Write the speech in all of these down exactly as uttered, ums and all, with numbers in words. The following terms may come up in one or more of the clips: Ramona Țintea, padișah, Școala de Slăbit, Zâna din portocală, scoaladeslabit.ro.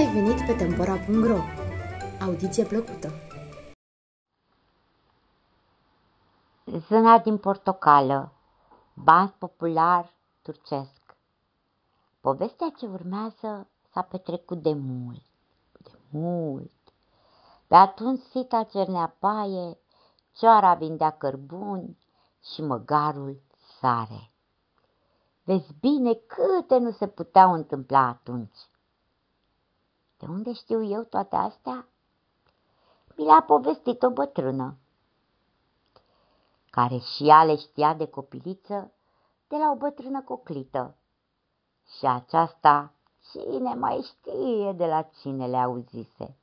ai venit pe Tempora punct ro! Audiție plăcută! Zâna din portocală, bans popular turcesc. Povestea ce urmează s-a petrecut de mult, de mult. Pe atunci sita cernea paie, cioara vindea cărbuni și măgarul sare. Vezi bine câte nu se puteau întâmpla atunci. De unde știu eu toate astea? Mi le-a povestit o bătrână, care și ea le știa de copiliță de la o bătrână coclită. Și aceasta cine mai știe de la cine le auzise.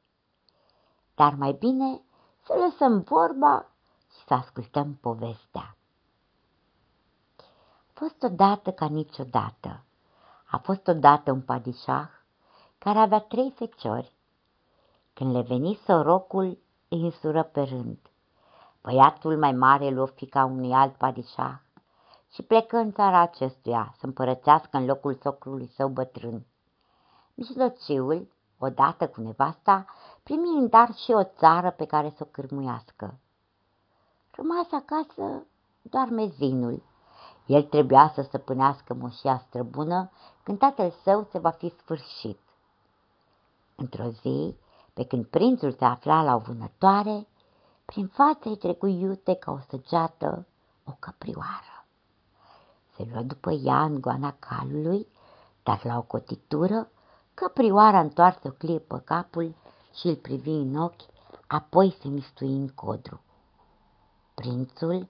Dar mai bine să lăsăm vorba și să ascultăm povestea. A fost odată ca niciodată. A fost odată un padișah care avea trei feciori. Când le veni sorocul, îi însură pe rând. Băiatul mai mare luă fiica unui alt padișah și plecă în țara acestuia să împărățească în locul socrului său bătrân. Mijlociul, odată cu nevasta, primi în dar și o țară pe care să o cârmuiască. Rămas acasă doar mezinul. El trebuia să stăpânească moșia străbună când tatăl său se va fi sfârșit. Într-o zi, pe când prințul se afla la o vânătoare, prin față îi trecu iute ca o săgeată o căprioară. Se luă după ea în goana calului, dar la o cotitură, căprioara întoarse o clipă capul și îl privi în ochi, apoi se mistui în codru. Prințul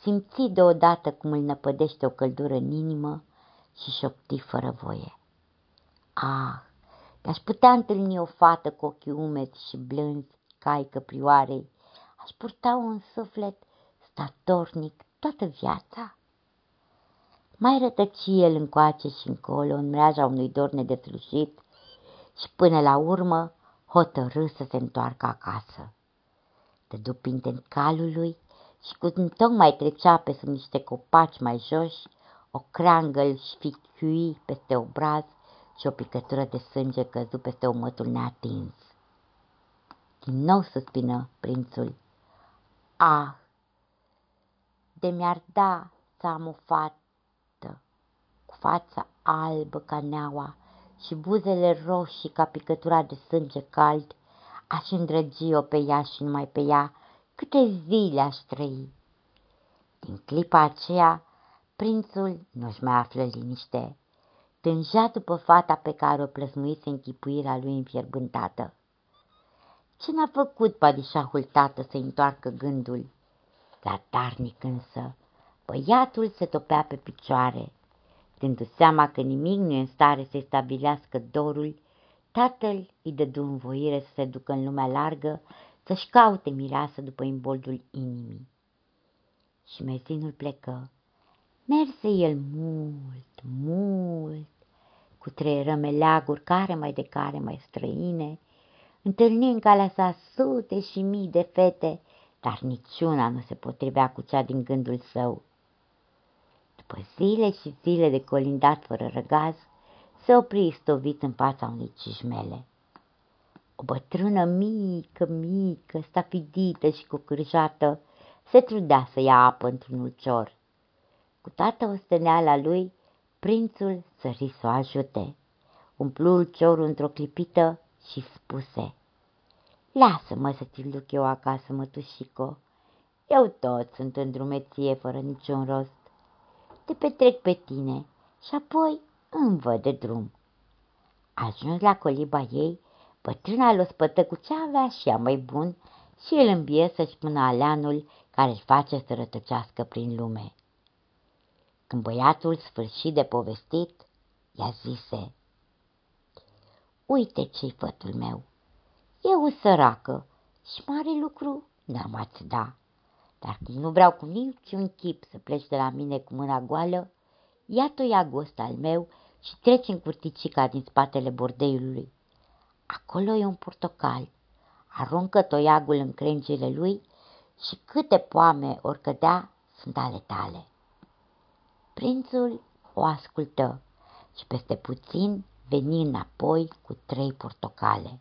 simți deodată cum îl năpădește o căldură în inimă și șopti fără voie: Ah, de-aș putea întâlni o fată cu ochii umezi și blânzi ca ai căprioarei, aș purta-o în suflet statornic toată viața. Mai rătăci el încoace și încolo în mreaja unui dor nedeslușit și până la urmă hotărâ să se întoarcă acasă. Dădu pinte-n calului și cum tocmai trecea pe sub niște copaci mai joși, o creangă îl șficui peste obraz și o picătură de sânge căzu peste umătul neatins. Din nou suspină prințul: Ah, de mi-ar da să am o fată cu fața albă ca neaua și buzele roșii ca picătura de sânge cald, aș îndrăgi-o pe ea și numai pe ea, câte zile aș trăi. Din clipa aceea, prințul nu-și mai află liniște. Tângea după fata pe care o plăsmuise închipuirea lui înfierbântată. Ce n-a făcut padișahul tată să-i întoarcă gândul? La darnic însă, băiatul se topea pe picioare. Dându seama că nimic nu e în stare să-i stabilească dorul, tatăl îi dădu învoire să se ducă în lumea largă, să-și caute mireasă după imboldul inimii. Și mezinul plecă. Merse el mult, mult, cu trei rămeleaguri care mai de care mai străine, întâlni în calea sa sute și mii de fete, dar niciuna nu se potrivea cu cea din gândul său. După zile și zile de colindat fără răgaz, se opri istovit în fața unei cijmele. O bătrână mică, mică, stafidită și cucârjată, se trudea să ia apă într-un ulcior. Cu toată osteneala lui, prințul sări să o ajute. Umplu ulciorul într-o clipită și spuse: Lasă-mă să ți-l duc eu acasă, mătușico. Eu tot sunt în drumeție fără niciun rost. Te petrec pe tine și apoi îmi văd de drum. Ajuns la coliba ei, bătrâna îl ospătă cu ce avea și ea mai bun și îl îmbie să-și pună aleanul care îl face să rătăcească prin lume. Când băiatul sfârși de povestit, i-a zise: Uite ce-i fătul meu, eu o săracă și mare lucru n-am ați da, dar când nu vreau cu niciun chip să pleci de la mine cu mâna goală, ia-te ia gost al meu și treci în curticica din spatele bordeiului. Acolo e un portocal, aruncă toiagul în crengile lui și câte poame ori cădea sunt ale tale. Prințul o ascultă și peste puțin veni înapoi cu trei portocale.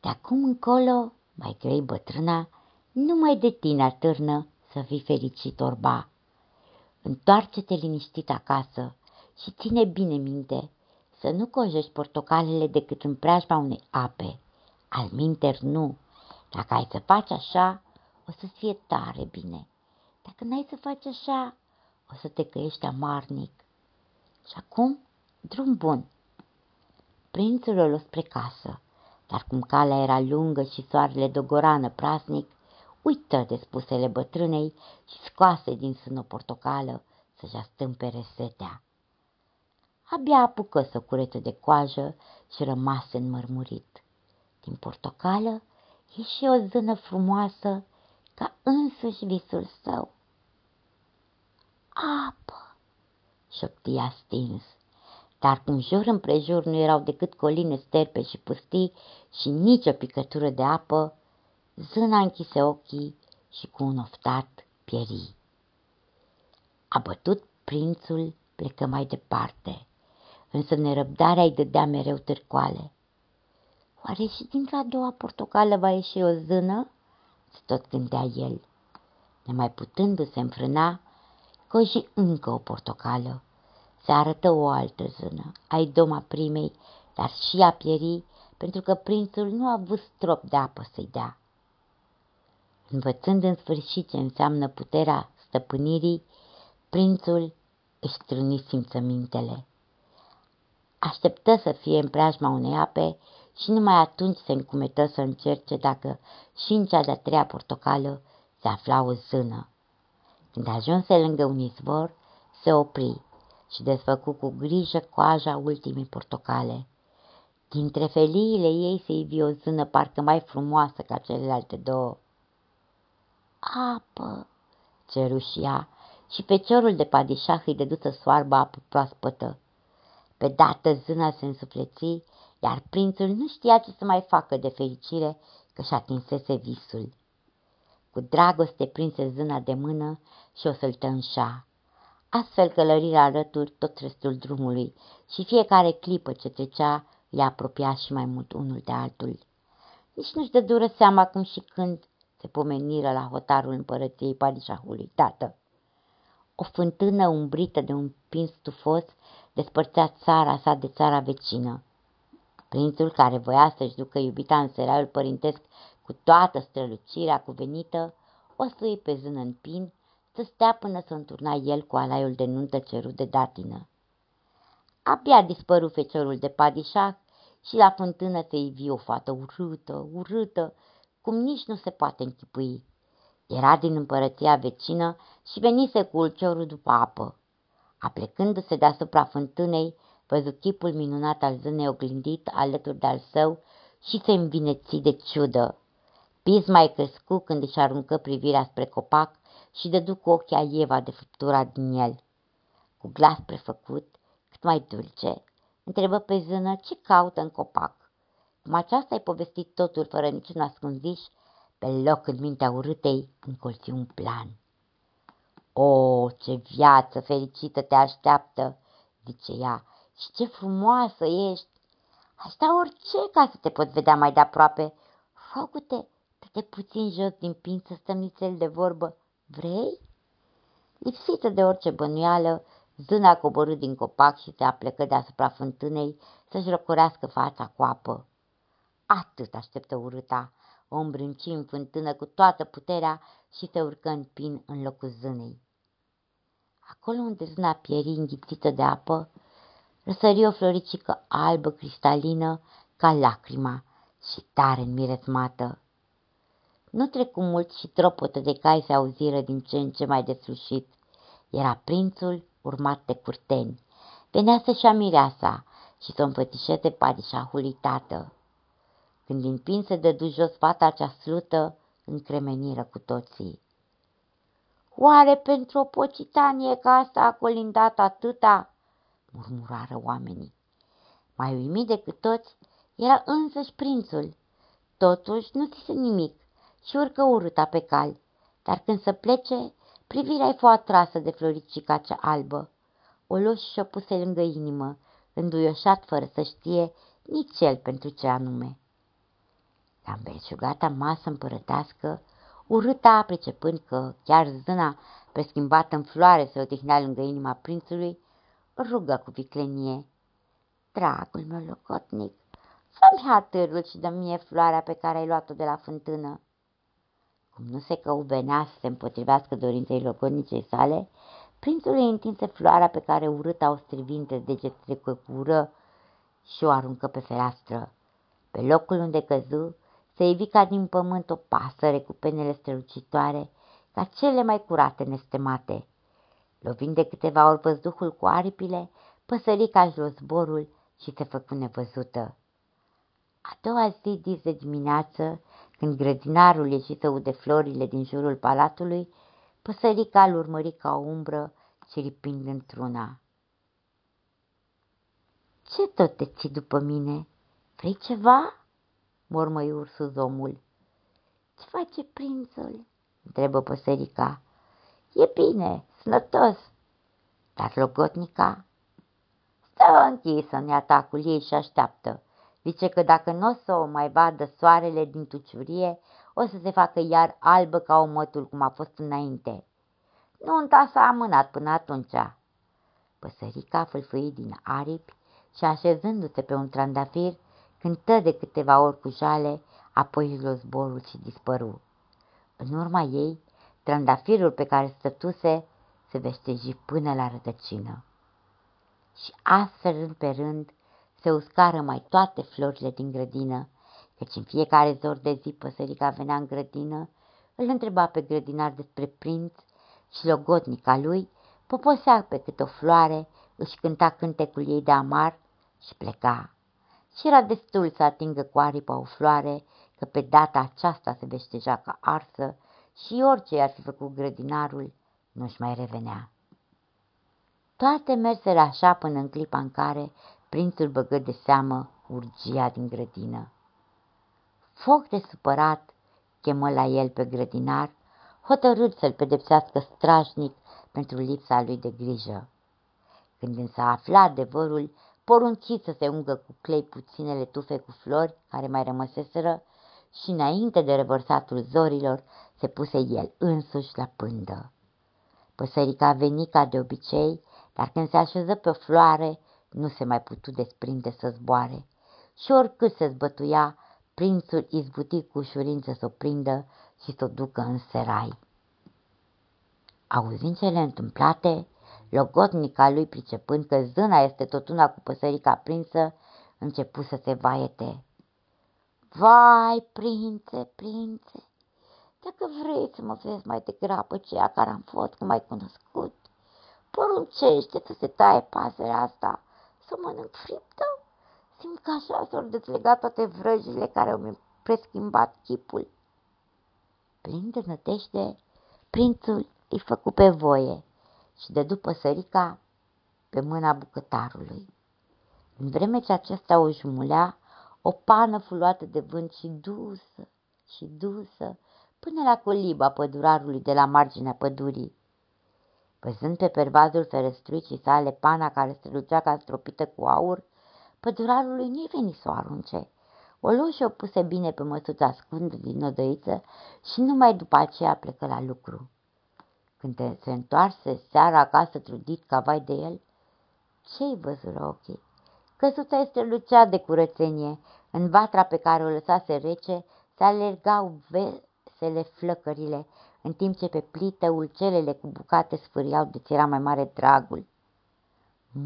De acum încolo, mai grei bătrâna, numai de tine atârnă să fii fericit, orba. Întoarce-te liniștit acasă și ține bine minte să nu cojești portocalele decât în preajma unei ape. Alminteri nu, dacă ai să faci așa, o să-ți fie tare bine. Dacă n-ai să faci așa, o să te căiești amarnic. Și acum, drum bun. Prințul o luă spre casă, dar cum calea era lungă și soarele dogorană praznic, uită de spusele bătrânei și scoase din sân o portocală să-și astâmpere setea. Abia apucă să curețe de coajă și rămase înmărmurit. Din portocală ieși o zână frumoasă ca însuși visul său. Apă, șoptia stins, dar cum jur împrejur nu erau decât coline sterpe și pustii și nici o picătură de apă, zâna închise ochii și cu un oftat pieri. Abătut, prințul plecă mai departe, însă nerăbdarea îi dădea mereu târcoale. Oare și dintr-a doua portocală va ieși o zână? Se tot gândea el. Nemai putându-se înfrâna, coji încă o portocală. Se arătă o altă zână, ai doma primei, dar și a pieri, pentru că prințul nu a avut strop de apă să-i dea. Învățând în sfârșit ce înseamnă puterea stăpânirii, prințul își strâni simțămintele. Așteptă să fie în preajma unei ape și numai atunci se încumetă să încerce dacă și în cea de-a treia portocală se afla o zână. Când ajunse lângă un izvor, se opri și desfăcu cu grijă coaja ultimei portocale. Dintre feliile ei se ivi o zână parcă mai frumoasă ca celelalte două. Apă, cerușia, și feciorul de padișah îi dedusă soarba apă proaspătă. Pe dată zâna se însufleți, iar prințul nu știa ce să mai facă de fericire că și atinsese visul. Cu dragoste prinse zâna de mână și o să-l tânșa. Astfel călărirea alături tot restul drumului și fiecare clipă ce trecea le apropia și mai mult unul de altul. Nici nu-și dădură seama cum și când se pomeniră la hotarul împărăției padișahului tată. O fântână umbrită de un pin stufos despărțea țara sa de țara vecină. Prințul, care voia să-și ducă iubita în seraiul părintesc cu toată strălucirea cuvenită, o sui pe zână în pin să stea până să înturna el cu alaiul de nuntă cerut de datină. Abia dispăru feciorul de padișah și la fântână se ivi o fată urâtă, urâtă, cum nici nu se poate închipui. Era din împărăția vecină și venise cu ulciorul după apă. Aplecându-se deasupra fântânei, văzu chipul minunat al zânei oglindit alături de al său și se învineți de ciudă. Pisma mai crescu când își aruncă privirea spre copac și dădu cu ochii aieva de făptura din el. Cu glas prefăcut, cât mai dulce, întrebă pe zână ce caută în copac. Cum aceasta-i povestit totul fără niciun ascunziș, pe loc în mintea urâtei încolți un plan. O, ce viață fericită te așteaptă, zice ea, și ce frumoasă ești! Aș da orice ca să te pot vedea mai de-aproape. Rogu-te, dă-te puțin jos din pin să stăm nițel de vorbă. Vrei? Lipsită de orice bănuială, zâna a coborât din copac și se aplecă deasupra fântânei să-și răcorească fața cu apă. Atât așteptă urâta. O îmbrânci în fântână cu toată puterea și se urcă în pin în locul zânei. Acolo unde zâna pieri înghițită de apă, răsări o floricică albă cristalină ca lacrima și tare înmiresmată. Nu trecu mult și tropotă de cai se auziră din ce în ce mai deslușit. Era prințul urmat de curteni. Venea să-și ia mireasa și să o înfățișeze padișahului tată. Când din pin se dădu jos fata acea slută, încremeniră cu toții. Oare pentru o pocitanie ca asta a colindat atâta? Murmurară oamenii. Mai uimit decât toți, era însăși prințul. Totuși nu zise nimic și urcă urâta pe cal, dar când se plece, privirea-i fu atrasă de floricica cea albă. o luă și o puse lângă inimă, înduioșat fără să știe nici el pentru ce anume. La îmbelșugata masă împărătească, urâta, pricepând că chiar zâna preschimbată în floare se odihnea lângă inima prințului, rugă cu viclenie: "Dragul meu locotnic, fă-mi hatârul și dă-mi floarea pe care ai luat-o de la fântână." Cum nu se căubenea să se împotrivească dorinței locotnicei sale, prințul îi întinse floarea pe care urâta o strivinte degetele cu ură și o aruncă pe fereastră. Pe locul unde căzu, se ivica din pământ o pasăre cu penele strălucitoare, ca cele mai curate nestemate. Lovind de câteva ori văzduhul cu aripile, păsărica își luă zborul și se făcu nevăzută. A doua zi dis de dimineață, când grădinarul ieși să ude florile din jurul palatului, păsărica îl urmări ca o umbră, ciripind într-una: "Ce tot te ții după mine? Vrei ceva?" mormăi ursuzomul. "Ce face prințul?" întrebă păsărica. "E bine, sănătos." "Dar logotnica?" "Stă închisă în atacul ei și așteaptă. Zice că dacă nu o să o mai vadă soarele din tuciurie, o să se facă iar albă ca omătul cum a fost înainte. Nunta s-a amânat până atunci." Păsărica a fâlfâit din aripi și, așezându-se pe un trandafir, cântă de câteva ori cu jale, apoi își luă zborul și dispăru. În urma ei, trandafirul pe care stătuse se veșteji până la rădăcină. Și astfel, rând pe rând, se uscară mai toate florile din grădină, căci în fiecare zor de zi păsărica venea în grădină, îl întreba pe grădinar despre prinț și logotnica lui, poposea pe câte o floare, își cânta cântecul ei de amar și pleca. Și era destul să atingă cu aripa o floare, că pe data aceasta se veșteja ca arsă și orice i-ar fi făcut grădinarul, nu-și mai revenea. Toate merseră așa până în clipa în care prințul băgă de seamă urgia din grădină. Foc de supărat, chemă la el pe grădinar, hotărât să-l pedepsească strașnic pentru lipsa lui de grijă. Când însă afla adevărul, porunci să se ungă cu clei puținele tufe cu flori care mai rămăseseră și, înainte de revărsatul zorilor, se puse el însuși la pândă. Păsărica veni ca de obicei, dar când se așeză pe floare, nu se mai putu desprinde să zboare și, oricât se zbătuia, prințul izbuti cu ușurință să o prindă și să o ducă în serai. Auzind cele întâmplate, logotnica lui, pricepând că zâna este tot una cu păsărica prinsă, începu să se vaiete. "Vai, prințe, prințe, dacă vrei să mă vezi mai degrabă ceea care am fost cum ai cunoscut, poruncește să se taie pasărea asta, să mănânc friptă? Simt că așa s-au dezlegat toate vrăjile care mi-au preschimbat chipul." Plin de nădejde, prințul îi făcu pe voie și dădu păsărica pe mâna bucătarului. În vreme ce acesta o jumulea, o pană fu luată de vânt și dusă și dusă până la coliba pădurarului de la marginea pădurii. Văzând pe pervazul ferestruicii sale pana care strălucea ca stropită cu aur, pădurarului nu-i veni să o arunce. O luă și o puse bine pe măsuța scundă din odăiță și numai după aceea plecă la lucru. Când se întoarse seara acasă, trudit ca vai de el, ce-i văzut la ochii? Căsuța îi strălucea de curățenie, în vatra pe care o lăsase rece se alergau vesele flăcările, în timp ce pe plită ulcelele cu bucate sfâriau de ce era mai mare dragul.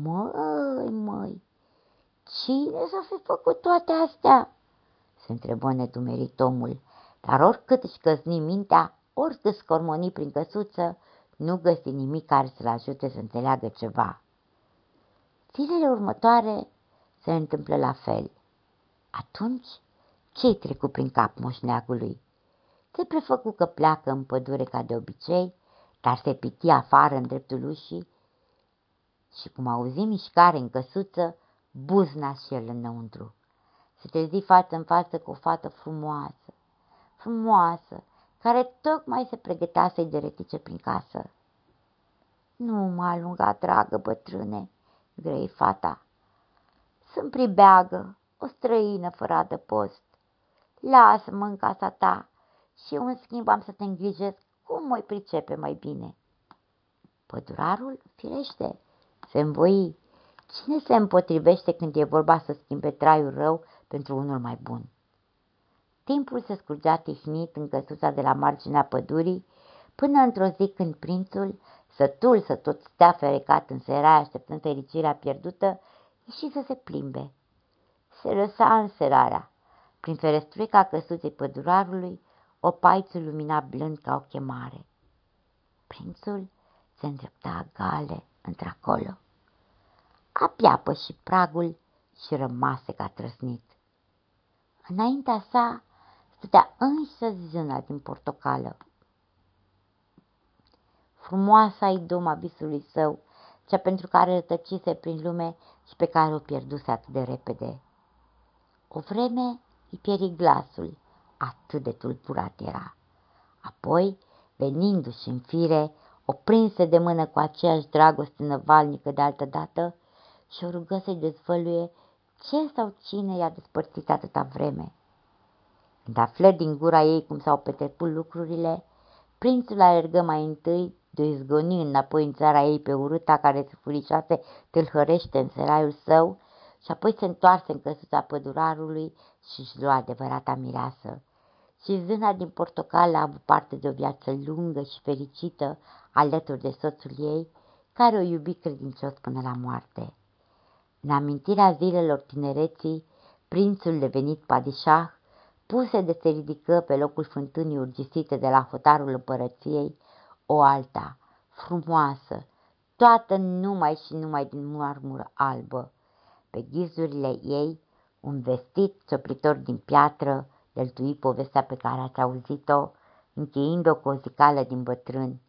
"Măi, măi, cine s-a fi făcut toate astea?" se întrebă nedumerit omul, dar oricât își căzni mintea, oricât scormoni prin căsuță, nu găsi nimic care să-l ajute să înțeleagă ceva. Zilele următoare se întâmplă la fel. Atunci, ce-i trecu prin cap moșneagului? Se prefăcu că pleacă în pădure ca de obicei, dar se piti afară în dreptul ușii și, cum auzi mișcare în căsuță, buzna și el înăuntru. Se trezi față în față cu o fată frumoasă, frumoasă, care tocmai se pregătea să-i deretice prin casă. Nu m-a alungat, dragă bătrâne, grei fata. Sunt pribeagă, o străină fără adăpost. Lasă-mă în casa ta și eu, în schimb, am să te îngrijesc cum mă pricepe mai bine. Pădurarul, firește, se învoi. Cine se împotrivește când e vorba să schimbe traiul rău pentru unul mai bun? Timpul se scurgea tihnit în căsuța de la marginea pădurii, până într-o zi când prințul, sătul să tot stea ferecat în serai așteptând fericirea pierdută, ieși să se plimbe. Se lăsa în serarea. Prin ferestruica căsuței pădurarului, o paiță lumina blând ca o chemare. Prințul se îndrepta gale într-acolo. Abia păși pragul și rămase ca trăsnit. Înaintea sa stătea însă Zâna din portocală. Frumoasa idoma visului său, cea pentru care rătăcise prin lume și pe care o pierduse atât de repede. O vreme îi pieri glasul, atât de tulburat era. Apoi, venindu-și în fire, o prinse de mână cu aceeași dragoste năvalnică de altă dată și o rugă să-i dezvăluie ce sau cine i-a despărțit atâta vreme. Când află din gura ei cum s-au petrecut lucrurile, prințul alergă mai întâi de o izgoni înapoi în țara ei pe urâta care se furișase tâlhărește în seraiul său și apoi se întoarse în căsuța pădurarului și își lua adevărata mireasă. Și Zâna din portocală a avut parte de o viață lungă și fericită alături de soțul ei, care o iubi credincios până la moarte. În amintirea zilelor tinereții, prințul devenit padișah, puse de se ridică pe locul fântânii urgisite de la hotarul împărăției, o alta, frumoasă, toată numai și numai din marmură albă. Pe ghizurile ei, un vestit cioplitor din piatră dăltui povestea pe care ați auzit-o, încheind-o cu o zicală din bătrân.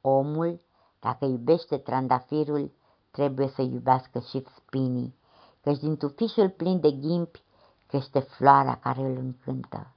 Omul, dacă iubește trandafirul, trebuie să iubească și spinii, căci din tufișul plin de ghimpi crește floarea care îl încântă.